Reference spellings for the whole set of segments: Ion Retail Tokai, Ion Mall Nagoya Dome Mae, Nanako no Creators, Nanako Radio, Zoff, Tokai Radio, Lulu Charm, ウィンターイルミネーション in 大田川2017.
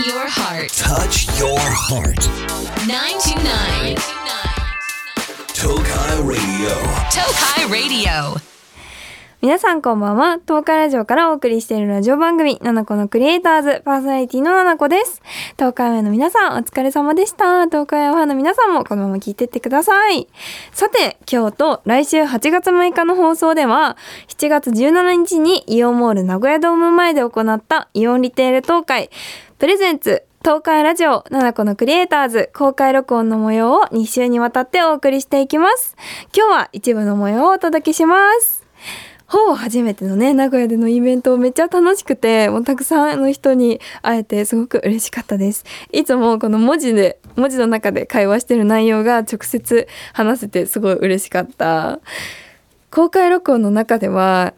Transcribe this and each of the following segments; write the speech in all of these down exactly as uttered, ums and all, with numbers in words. Touch your heart. Touch your heart. ナイン トゥ ナイン Tokai Radio. Tokai Radio. 皆さんこんばんは。東海ラジオからお送りしているラジオ番組ナナコのクリエイターズ、パーソナリティのナナコです。東海オンの皆さんお疲れ様でした。東海オンの皆さんもこのまま聞いてってください。さて、今日と来週はちがつむいかの放送ではしちがつじゅうしちにちにイオンモール名古屋ドーム前で行ったイオンリテール東海プレゼンツ東海ラジオナナコのクリエイターズ公開録音の模様をにしゅうにわたってお送りしていきます。今日は一部の模様をお届けします。ほぼ初めてのね、名古屋でのイベントめっちゃ楽しくて、もうたくさんの人に会えてすごく嬉しかったです。いつもこの文字で、文字の中で会話してる内容が直接話せてすごい嬉しかった。公開録音の中では、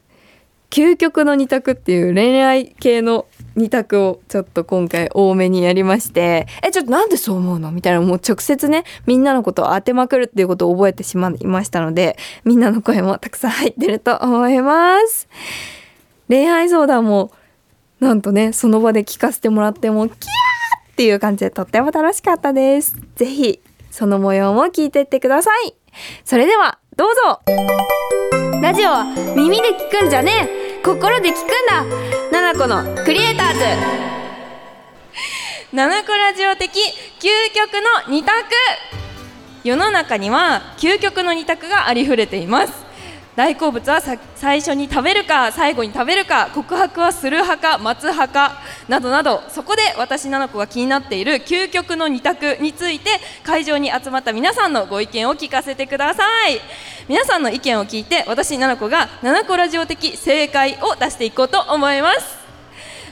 究極の二択っていう恋愛系の二択をちょっと今回多めにやりまして、えちょっとなんでそう思うのみたいな、もう直接ね、みんなのことを当てまくるっていうことを覚えてしまいましたので、みんなの声もたくさん入ってると思います。恋愛相談もなんとね、その場で聞かせてもらってもキャーっていう感じでとっても楽しかったです。ぜひその模様も聞いてってください。それではどうぞ。ラジオは耳で聞くんじゃねえ、心で聞くんだ、ナナコのクリエイターズ。ナナコラジオ的究極の二択。世の中には究極の二択がありふれています。大好物はさ最初に食べるか最後に食べるか、告白はする派か待つ派かなどなど、そこで私ナナコが気になっている究極の二択について、会場に集まった皆さんのご意見を聞かせてください。皆さんの意見を聞いて、私ナナコがナナコラジオ的正解を出していこうと思います。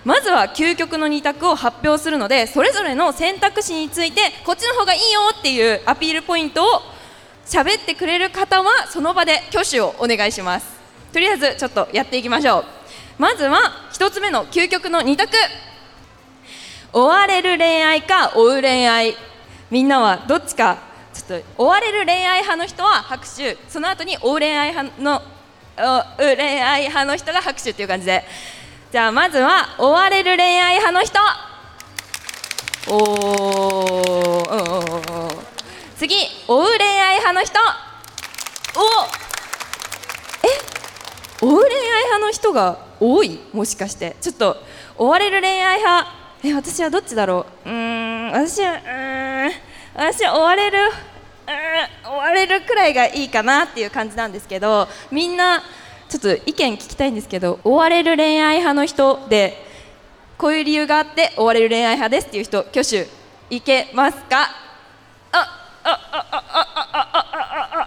まずは究極の二択を発表するので、それぞれの選択肢についてこっちの方がいいよっていうアピールポイントを喋ってくれる方はその場で挙手をお願いします。とりあえずちょっとやっていきましょう。まずは一つ目の究極の二択、追われる恋愛か追う恋愛。みんなはどっちか。ちょっと追われる恋愛派の人は拍手、その後に追う恋愛派の追う恋愛派の人が拍手っていう感じで。じゃあまずは追われる恋愛派の人。おー、うんうんうんうん、次、追う恋愛派の人。おえ追う恋愛派の人が多い、もしかして。ちょっと追われる恋愛派、え私はどっちだろう。うーん私はうーん私は追われる、うーん追われるくらいがいいかなっていう感じなんですけど、みんなちょっと意見聞きたいんですけど、追われる恋愛派の人でこういう理由があって追われる恋愛派ですっていう人、挙手いけますか。あああああああ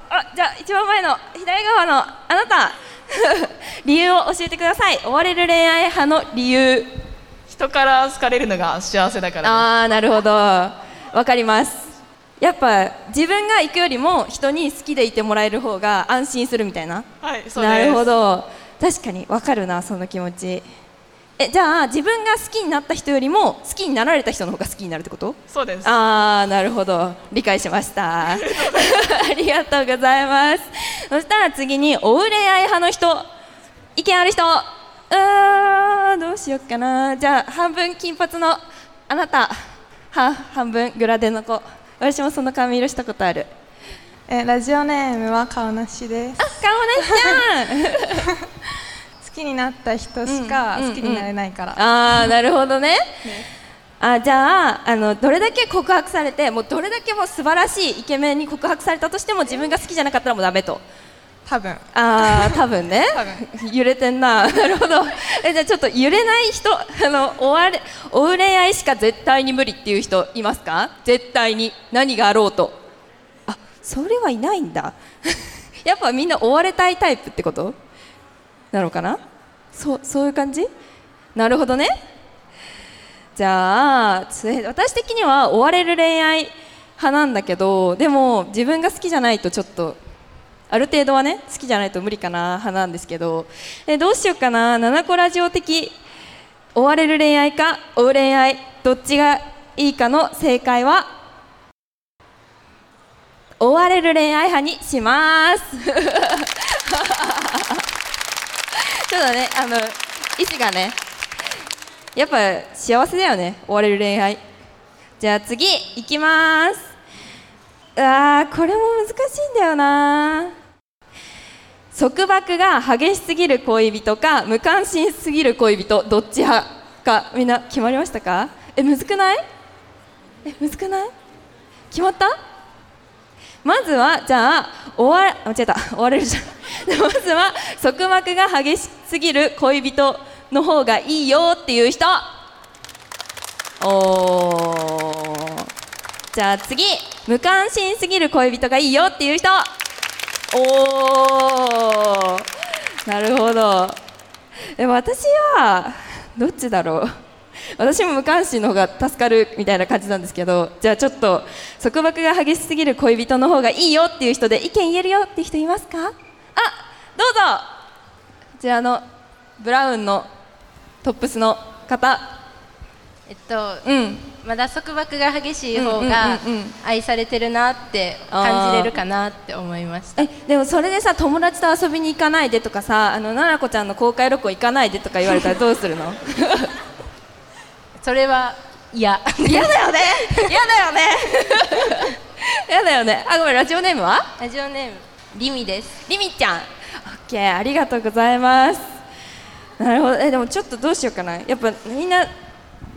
あああじゃあ一番前の左側のあなた理由を教えてください。追われる恋愛派の理由。人から好かれるのが幸せだからです。あーなるほど、わかります。やっぱ自分が行くよりも人に好きでいてもらえる方が安心するみたいな。はい、そうです。なるほど、確かにわかるな、その気持ち。えじゃあ自分が好きになった人よりも好きになられた人の方が好きになるってこと。そうです。あーなるほど、理解しましたありがとうございます。そしたら次に追う恋愛派の人、意見ある人。あーどうしよっかな。じゃあ半分金髪のあなた、は半分グラデの子。私もその髪色したことある。えラジオネームは顔なしです。あ顔なしちゃん好きになった人しか好きになれないから、うんうんうん、あーなるほど ね, ねあじゃあ、 あのどれだけ告白されてもうどれだけもう素晴らしいイケメンに告白されたとしても自分が好きじゃなかったらもうダメと。多分あー多分ね多分揺れてんななるほど。えじゃあちょっと揺れない人、あの追われ追う恋愛しか絶対に無理っていう人いますか。絶対に何があろうと。あそれはいないんだやっぱみんな追われたいタイプってことなのかな。そ う, そういう感じ。なるほどね。じゃあ私的には追われる恋愛派なんだけど、でも自分が好きじゃないとちょっとある程度はね、好きじゃないと無理かな派なんですけど、でどうしようかな。ナナコラジオ的追われる恋愛か追う恋愛、どっちがいいかの正解は追われる恋愛派にしますちょっとね、あの意思がね、やっぱ幸せだよね、終われる恋愛。じゃあ次いきます。あー、これも難しいんだよな。束縛が激しすぎる恋人か無関心すぎる恋人、どっち派か、みんな決まりましたか？え、むずくない？え、むずくない？決まった？まずはじゃあ終わ…間違えた、終われるじゃんまずは束縛が激しすぎる恋人の方がいいよっていう人。おー、じゃあ次、無関心すぎる恋人がいいよっていう人。おー、なるほど。え、私はどっちだろう。私も無関心の方が助かるみたいな感じなんですけど、じゃあちょっと束縛が激しすぎる恋人の方がいいよっていう人で意見言えるよっていう人いますか？あ、どうぞ。こちらのブラウンのトップスの方。えっと、うん、まだ束縛が激しい方が愛されてるなって感じれるかなって思いました。え、でもそれでさ、友達と遊びに行かないでとかさ、あの奈々子ちゃんの公開旅行行かないでとか言われたらどうするの？それは嫌。嫌だよね。嫌だよね。嫌だよね。あ、ごめん、ラジオネームは？ラジオネームリミです。リミちゃん。オッケー、ありがとうございます。なるほど。え、でもちょっとどうしようかな。やっぱみんな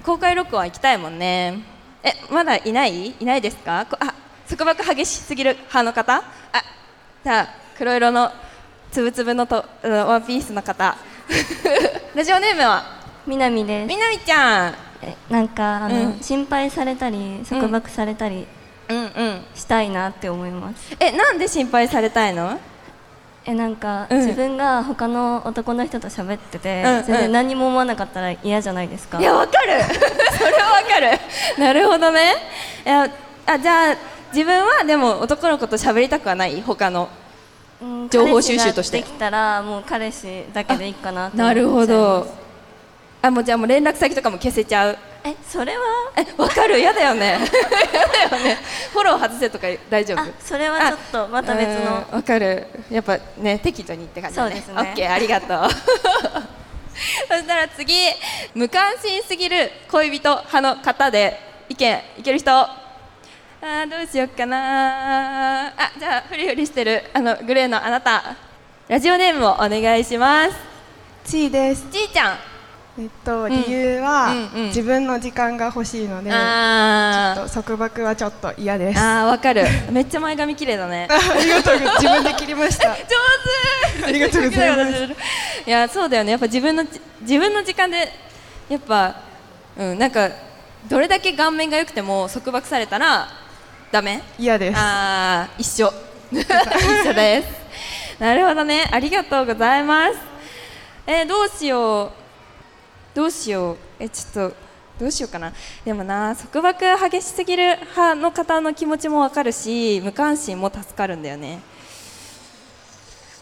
公開録音は行きたいもんね。え、まだいない？いないですか？あ、束縛激しすぎる派の方。あ、じゃあ黒色のつぶつぶのとワンピースの方。ラジオネームはみなみです。みなみちゃん。なんかあの、うん、心配されたり束縛されたり、うんうんうん、したいなって思います。え、なんで心配されたいの？え、なんか、うん、自分が他の男の人と喋ってて、うんうん、全然何も思わなかったら嫌じゃないですか。いや、わかるそれはわかるなるほどね。いや、あ、じゃあ自分はでも男の子と喋りたくはない。他の情報収集として、うん、彼氏ができたらもう彼氏だけでいいかなって思っちゃいます。なるほど。あ、もうじゃあもう連絡先とかも消せちゃう。え、それはえ、わかる。やだよねやだよね。フォロー外せとか大丈夫？あ、それはちょっとまた別の。わかる。やっぱね、適度にって感じだね。オッケー、ありがとうそしたら次、無関心すぎる恋人派の方で意見いける人。あー、どうしよっかな。あ、じゃあフリフリしてるあのグレーのあなた、ラジオネームをお願いします。ちーです。ちーちゃん。えっと、理由は、うんうんうん、自分の時間が欲しいので、ちょっと束縛はちょっと嫌です。あー、わかるめっちゃ前髪綺麗だねありがとうございます。自分で切りました上手。ありがとうございます。いや、そうだよね。やっぱ自分の自分の時間でやっぱ、うん、なんかどれだけ顔面が良くても束縛されたらダメ。嫌です。あー、一緒一緒ですなるほどね、ありがとうございます。えー、どうしようどうしよう。え、ちょっとどうしようかな。でもな、束縛激しすぎる派の方の気持ちもわかるし、無関心も助かるんだよね。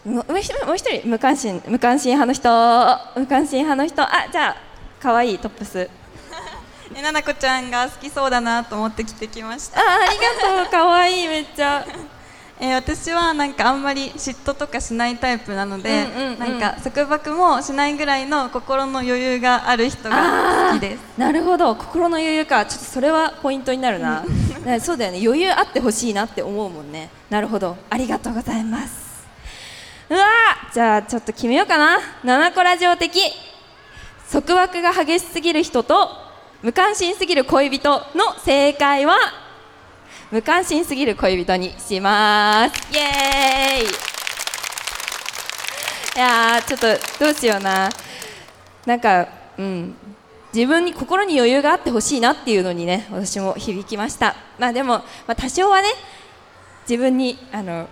もう一人、無関心無関心派の人。無関心派の人。あ、じゃあ可愛いトップスななこちゃんが好きそうだなと思って着てきました。あ、ありがとう可愛いめっちゃえー、私はなんかあんまり嫉妬とかしないタイプなので、うんうんうん、なんか束縛もしないぐらいの心の余裕がある人が好きです。なるほど、心の余裕か。ちょっとそれはポイントになるなそうだよね、余裕あってほしいなって思うもんね。なるほど、ありがとうございます。うわー、じゃあちょっと決めようかな。ななこラジオ的束縛が激しすぎる人と無関心すぎる恋人の正解は無関心すぎる恋人にします。イエーイいやー、ちょっとどうしような。なんか、うん、自分に心に余裕があってほしいなっていうのにね、私も響きました。まあでも、まあ、多少はね自分にあの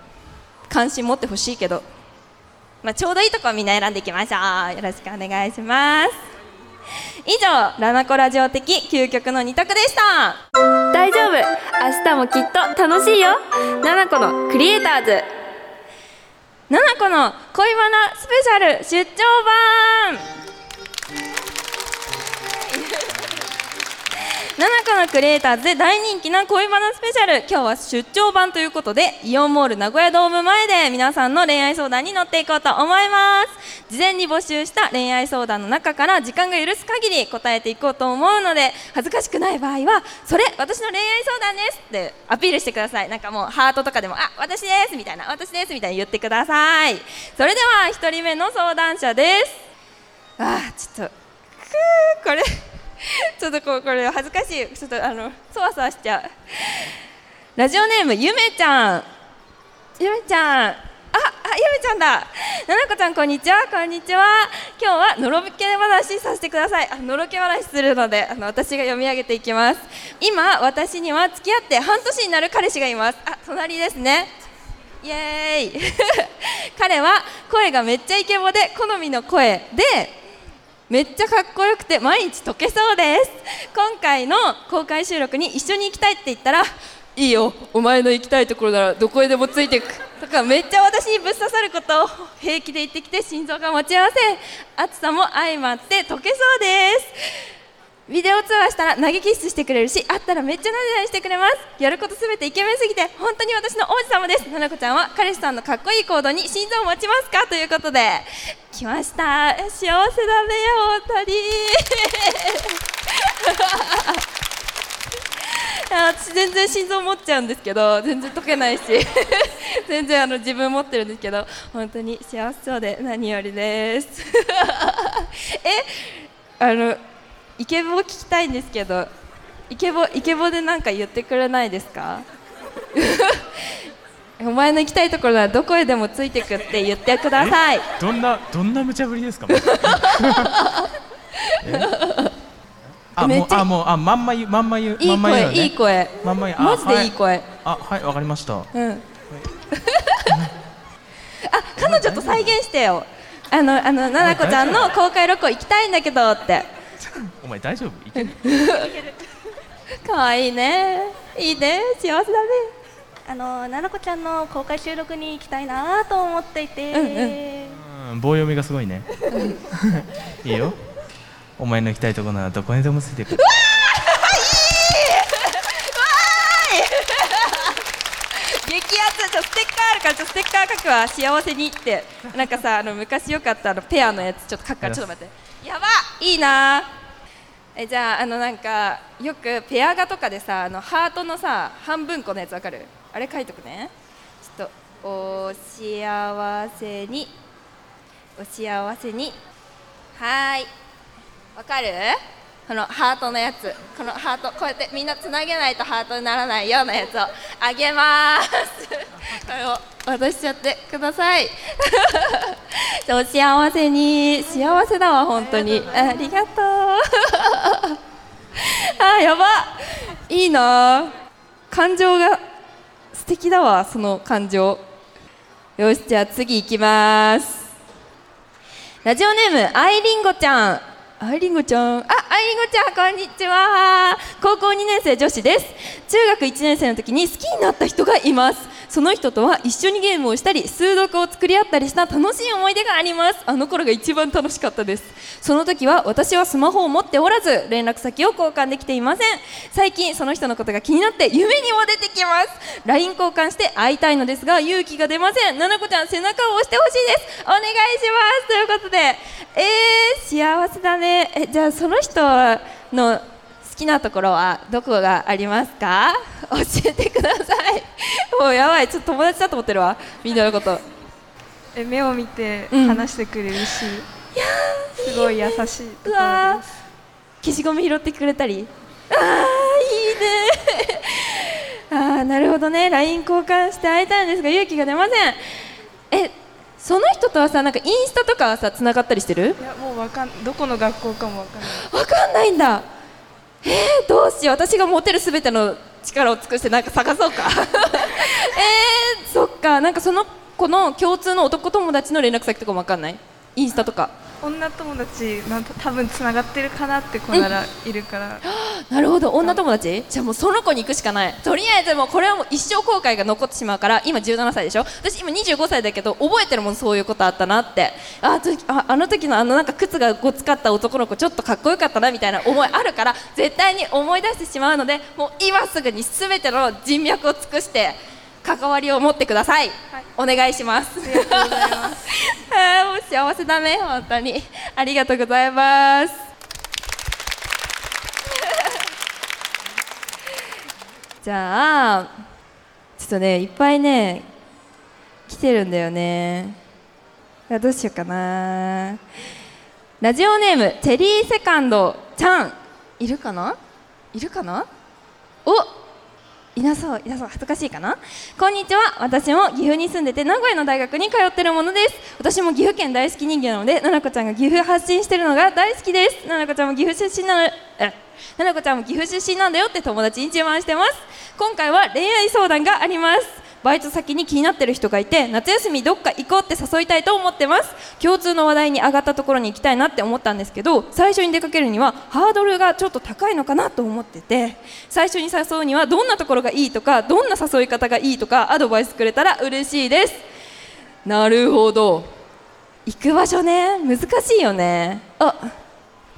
関心持ってほしいけど、まあ、ちょうどいいところみんな選んでいきましょう。よろしくお願いします。以上、ラナコラジオ的究極のに択でした。大丈夫、明日もきっと楽しいよ。ナナコのクリエイターズ、ナナコの恋バナスペシャル出張版ナナコのクリエイターズで大人気な恋バナスペシャル、今日は出張版ということで、イオンモール名古屋ドーム前で皆さんの恋愛相談に乗っていこうと思います。事前に募集した恋愛相談の中から時間が許す限り答えていこうと思うので、恥ずかしくない場合はそれ私の恋愛相談ですってアピールしてください。なんかもうハートとかでも、あ、私ですみたいな、私ですみたいに言ってください。それではひとりめの相談者です。あー、ちょっとくーこれちょっとこうこれ恥ずかしい、ちょっとあのそわそわしちゃう。ラジオネームゆめちゃん、ゆめちゃん、あ、あ、ゆめちゃんだ。ななこちゃん、こんにちは。こんにちは。今日はのろけ話させてください。あ、のろけ話するので、あの私が読み上げていきます。今私には付き合って半年になる彼氏がいます。あ、隣ですね。イエーイ彼は声がめっちゃイケボで好みの声でめっちゃかっこよくて毎日溶けそうです。今回の公開収録に一緒に行きたいって言ったら、いいよお前の行きたいところならどこへでもついていくとかめっちゃ私にぶっ刺さることを平気で言ってきて、心臓が持ち合わせ、暑さも相まって溶けそうです。ビデオ通話したら投げキッスしてくれるし、会ったらめっちゃなでなでしてくれます。やることすべてイケメンすぎて本当に私の王子様です。ななこちゃんは彼氏さんのかっこいい行動に心臓を持ちますか、ということで来ました。幸せだね本当に私全然心臓持っちゃうんですけど全然解けないし全然あの自分持ってるんですけど本当に幸せそうで何よりですえ、あのイケボ聞きたいんですけど、イケボ、イケボでなんか言ってくれないですかお前の行きたいところならどこへでもついてくって言ってください。どんなどんな無茶ぶりですかあ、もう、あ、もう、あ、まんま言う、まんま言う、まんま言うよね。いい声、いい声、まんま言う、マジでいい声。あ、はい、わかりました。うん。あ、彼女と再現してよ。あの、あの、ななこちゃんの公開旅行行きたいんだけどって。お前大丈夫？いける？可愛いね。いいね。幸せだね。あのななこちゃんの公開収録に行きたいなと思っていて、うんうん、棒読みがすごいねいいよお前の行きたいとこならどこにでもついてくる。うわーいいわーい激アツ。ちょステッカーあるから、ちょステッカー書くわ。幸せにってなんかさ、あの昔よかったあのペアのやつちょっと書くから、ちょっと待って。やばいいな。え、じゃあ、あのなんかよくペア画とかでさ、あのハートのさ半分このやつわかる？あれ書いとくね。ちょっとお幸せに、お幸せに、はーい、わかる？このハートのやつ、このハートこうやってみんなつなげないとハートにならないようなやつをあげまーすこれを渡しちゃってくださいお幸せに。幸せだわ本当に。ありがとうあ、やばいいな、感情が素敵だわ、その感情。よし、じゃあ次いきます。ラジオネームあいりんごちゃん、あいりんごちゃん、あ、あいりんごちゃんこんにちは。高校にねん生女子です。中学いちねん生の時に好きになった人がいます。その人とは一緒にゲームをしたり数独を作り合ったりした楽しい思い出があります。あの頃が一番楽しかったです。その時は私はスマホを持っておらず連絡先を交換できていません。最近その人のことが気になって夢にも出てきます。 ライン 交換して会いたいのですが勇気が出ません。ななこちゃん背中を押してほしいです。お願いします、ということで。えー、幸せだね。え、じゃあその人の好きなところはどこがありますか？教えてください。もうやばい、ちょっと友達だと思ってるわみんなのこと。え、目を見て話してくれるし、うん、すごい優しいところです。うわ、消しゴム拾ってくれたり、あーいいねあーなるほどね。 ライン 交換して会いたいんですが勇気が出ません。え、その人とはさ、なんかインスタとかはさつながったりしてる？いや、もうわかん、どこの学校かもわかんない。わかんないんだ。えー、どうしよう。私が持てるすべての力を尽くしてなんか探そうかえー、そっか。なんかその子の共通の男友達の連絡先とかもわかんない？インスタとか女友達なんか多分つながってるかなって子ならいるから、うん、なるほど、女友達。じゃあもうその子に行くしかない。とりあえずもうこれはもう一生後悔が残ってしまうから。今じゅうななさいでしょ、私今にじゅうごさいだけど覚えてるもん、そういうことあったなって。 あ, あ, あの時のあのなんか靴がごつかった男の子ちょっとかっこよかったなみたいな思いあるから絶対に思い出してしまうので、もう今すぐに全ての人脈を尽くして関わりを持ってください、はい、お願いします。ありがとうございますあもう幸せだね、本当にありがとうございますじゃあちょっとね、いっぱいね来てるんだよね。どうしようかな。ラジオネームチェリーセカンドちゃん、いるかな、いるかな、おいなそう、いなそう、恥ずかしいかな。こんにちは、私も岐阜に住んでて名古屋の大学に通ってるものです。私も岐阜県大好き人間なので、ななこちゃんが岐阜発信してるのが大好きです。ななこちゃんも岐阜出身なの、え、ななこちゃんも岐阜出身なんだよって友達に自慢してます。今回は恋愛相談があります。バイト先に気になってる人がいて、夏休みどっか行こうって誘いたいと思ってます。共通の話題に上がったところに行きたいなって思ったんですけど、最初に出かけるにはハードルがちょっと高いのかなと思ってて、最初に誘うにはどんなところがいいとか、どんな誘い方がいいとかアドバイスくれたら嬉しいです。なるほど、行く場所ね、難しいよね。あ、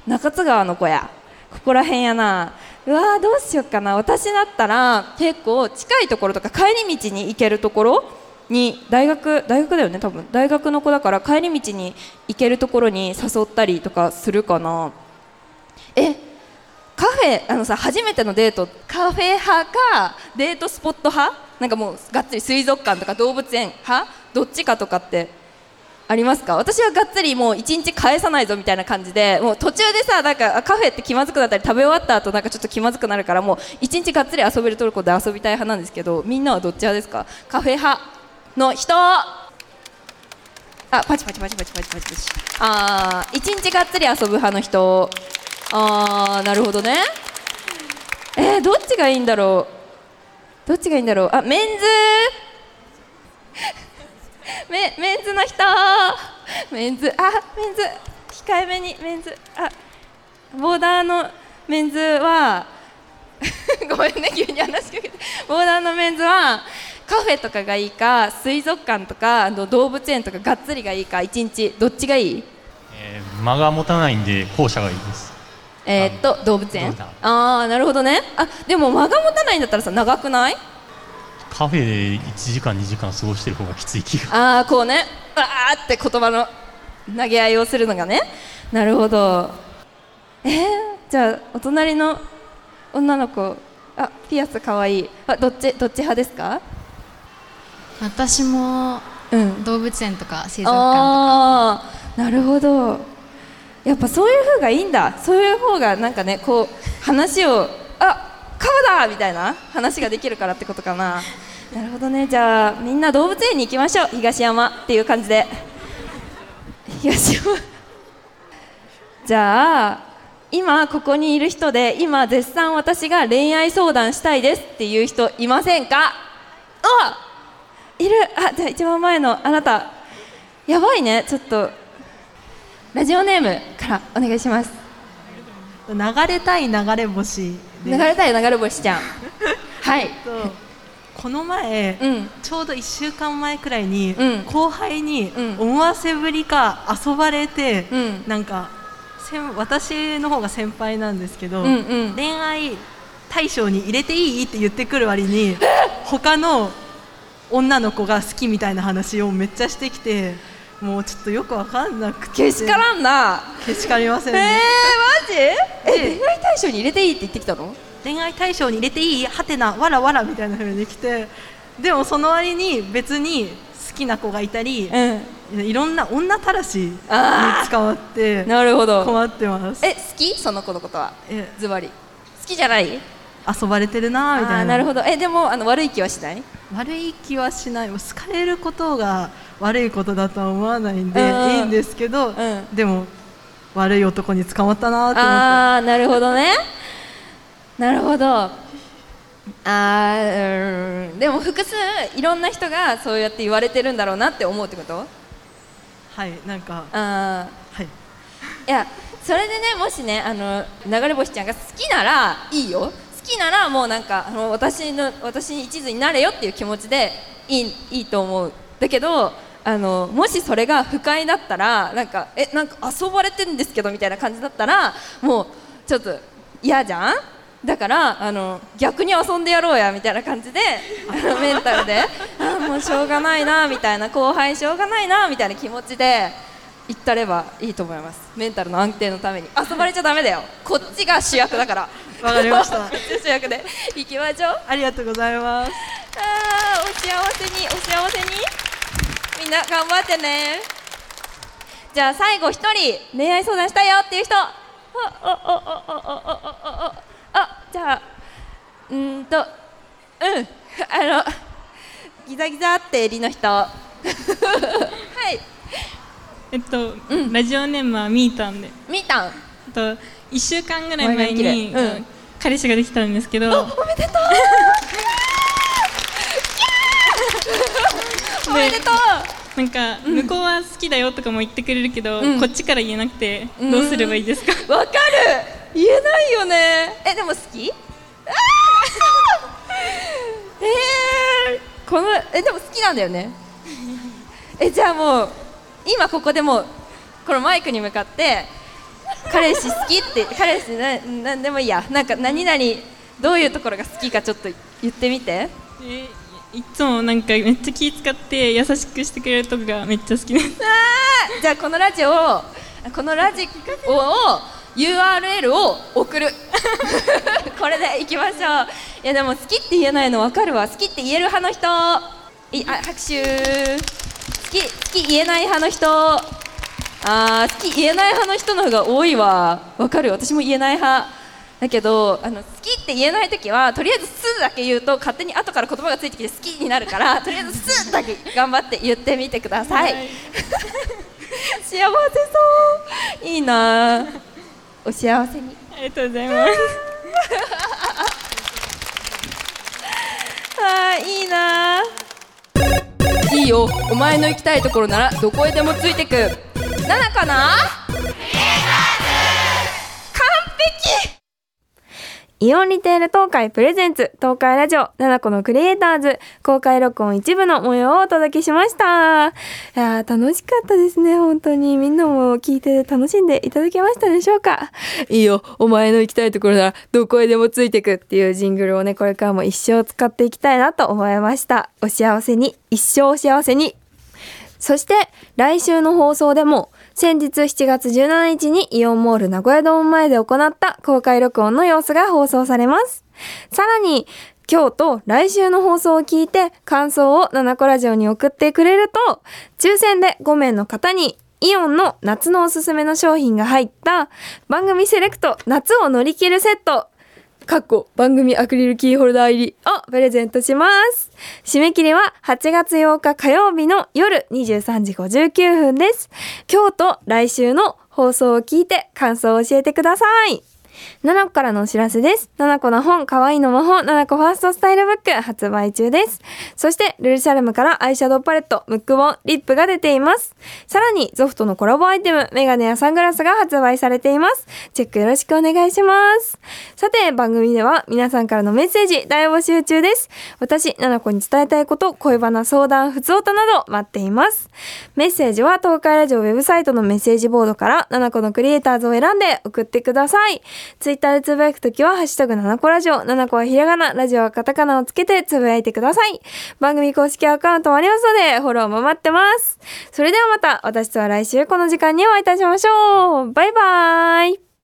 中津川の子や、ここら辺やな。うわー、どうしようかな。私だったら結構近いところとか、帰り道に行けるところに、大学大学だよね、多分大学の子だから帰り道に行けるところに誘ったりとかするかな。え、カフェ、あのさ、初めてのデートカフェ派かデートスポット派、なんかもうがっつり水族館とか動物園派、どっちかとかってありますか？私はがっつりもう一日返さないぞみたいな感じで、もう途中でさ、なんかカフェって気まずくなったり、食べ終わった後なんかちょっと気まずくなるから、もう一日がっつり遊べるところで遊びたい派なんですけど、みんなはどっち派ですか？カフェ派の人、あ、パチパチパチパチパチパチパチ、あー、一日がっつり遊ぶ派の人、あー、なるほどね。えー、どっちがいいんだろう、どっちがいいんだろう。あ、メンズメ, メンズの人、メンズ、あ、メンズ控えめに、メンズ、あ、ボーダーのメンズはごめんね、急に話しかけて。ボーダーのメンズはカフェとかがいいか、水族館とか、あの動物園とかがっつりがいいか、一日どっちがいい？えー、間が持たないんで後者がいいです。えー、っと動物園、あー、なるほどね。あ、でも間が持たないんだったらさ、長くない？カフェでいちじかんにじかん過ごしてる方がきつい気が、ああ、こうね、わーって言葉の投げ合いをするのがね。なるほど。えー、じゃあお隣の女の子、あ、ピアスかわいい。あ、どっちどっち派ですか？私も、うん、動物園とか水族館とか。あー、なるほど。やっぱそういう風がいいんだ。そういう方がなんかね、こう話を、あ、川だみたいな話ができるからってことかな。なるほどね。じゃあみんな動物園に行きましょう。東山っていう感じで東山じゃあ今ここにいる人で、今絶賛私が恋愛相談したいですっていう人いませんか？お、いる。あ、じゃあ一番前のあなた、やばいね。ちょっとラジオネームからお願いします。流れたい流れ星、流れたい流れ星ちゃんはい、この前、うん、ちょうどいっしゅうかんまえくらいに、うん、後輩に思わせぶりか遊ばれて、うん、なんか私の方が先輩なんですけど、うんうん、恋愛対象に入れていいって言ってくる割に他の女の子が好きみたいな話をめっちゃしてきて、もうちょっとよくわかんなくて。けしからんな。けしかりませんね。えー、マジ？え、恋愛対象に入れていいって言ってきたの？恋愛対象に入れていい？はてな、わらわらみたいな風に来て、でもその割に別に好きな子がいたり、うん、いろんな女たらしに捕まって困ってます。え、好き？その子のことはズバリ好きじゃない？遊ばれてるなみたいな。あ、なるほど。え、でもあの悪い気はしない？悪い気はしない。好かれることが悪いことだとは思わないんで、うん、いいんですけど、うん、でも悪い男に捕まったなって思って。ああ、なるほどねなるほど。あー、うん、でも複数いろんな人がそうやって言われてるんだろうなって思うってこと？はい、なんか、あー、はい、いや、それでね、もしね、あの流れ星ちゃんが好きならいいよ。好きならもうなんかあの 私, の私に一途になれよっていう気持ちでい い, い, いと思う。だけどあのもしそれが不快だったら、なんかえなんか遊ばれてるんですけどみたいな感じだったら、もうちょっと嫌じゃん。だからあの逆に遊んでやろうやみたいな感じであのメンタルであもうしょうがないなみたいな、後輩しょうがないなみたいな気持ちで行ったればいいと思います。メンタルの安定のために遊ばれちゃダメだよ、こっちが主役だから。わかりました。主役で行きましょう。ありがとうございます。あお幸せに、お幸せに、みんな頑張ってね。じゃあ最後一人恋愛相談したいよっていう人、おおおおおおおおおおあ、じゃあうーんとうんあのギザギザって襟の人はいえっと、うん、ラジオネームはミータンでミータン、えっと、いっしゅうかんぐらい前に、うん、彼氏ができたんですけど、お、おめでとうおめでとう。なんか向こうは好きだよとかも言ってくれるけど、うん、こっちから言えなくてどうすればいいですか？わ、うん、かる、言えないよね。え、でも好き？あえー、このえでも好きなんだよねえ、じゃあもう今ここでもうこのマイクに向かって彼氏好きって彼氏な何でもいいや、なんか何々どういうところが好きかちょっと言ってみて。えいつもなんかめっちゃ気使って優しくしてくれるとこがめっちゃ好きです。あじゃあこのラジオをこのラジオを ユーアールエル を送るこれでいきましょう。いやでも好きって言えないの分かるわ。好きって言える派の人、いあ拍手。好き、好き言えない派の人、あ好き言えない派の人の方が多いわ。分かる、私も言えない派だけど、あの好きって言えないときはとりあえずスーだけ言うと勝手に後から言葉がついてきて好きになるからとりあえずスーだけ頑張って言ってみてください、はい、幸せそう、いいな、お幸せに。ありがとうございますあいいな、いいよ、お前の行きたいところならどこへでもついてくななかな。イオンリテール東海プレゼンツ東海ラジオななこのクリエイターズ公開録音一部の模様をお届けしました。いや楽しかったですね、本当にみんなも聞いて楽しんでいただけましたでしょうか。いいよお前の行きたいところならどこへでもついてくっていうジングルをね、これからも一生使っていきたいなと思いました。お幸せに、一生お幸せに。そして来週の放送でも先日しちがつじゅうしちにちにイオンモール名古屋ドーム前で行った公開録音の様子が放送されます。さらに今日と来週の放送を聞いて感想をななこラジオに送ってくれると抽選でごめいの方にイオンの夏のおすすめの商品が入った番組セレクト夏を乗り切るセットかっこ番組アクリルキーホルダー入りをプレゼントします。締め切りははちがつようか火曜日の夜にじゅうさんじごじゅうきゅうふんです。今日と来週の放送を聞いて感想を教えてください。ななこからのお知らせです。ななこの本かわいいの魔法ななこファーストスタイルブック発売中です。そしてルルシャルムからアイシャドウパレット、ムックボン、リップが出ています。さらにゾフトのコラボアイテムメガネやサングラスが発売されています。チェックよろしくお願いします。さて番組では皆さんからのメッセージ大募集中です。私ななこに伝えたいこと、恋バナ、相談、ふつおたなど待っています。メッセージは東海ラジオウェブサイトのメッセージボードからななこのクリエイターズを選んで送ってください。ツイッターでつぶやくときはハッシュタグななこラジオ、ななこはひらがな、ラジオはカタカナをつけてつぶやいてください。番組公式アカウントもありますのでフォローも待ってます。それではまた、私とは来週この時間にお会いいたしましょう。バイバーイ。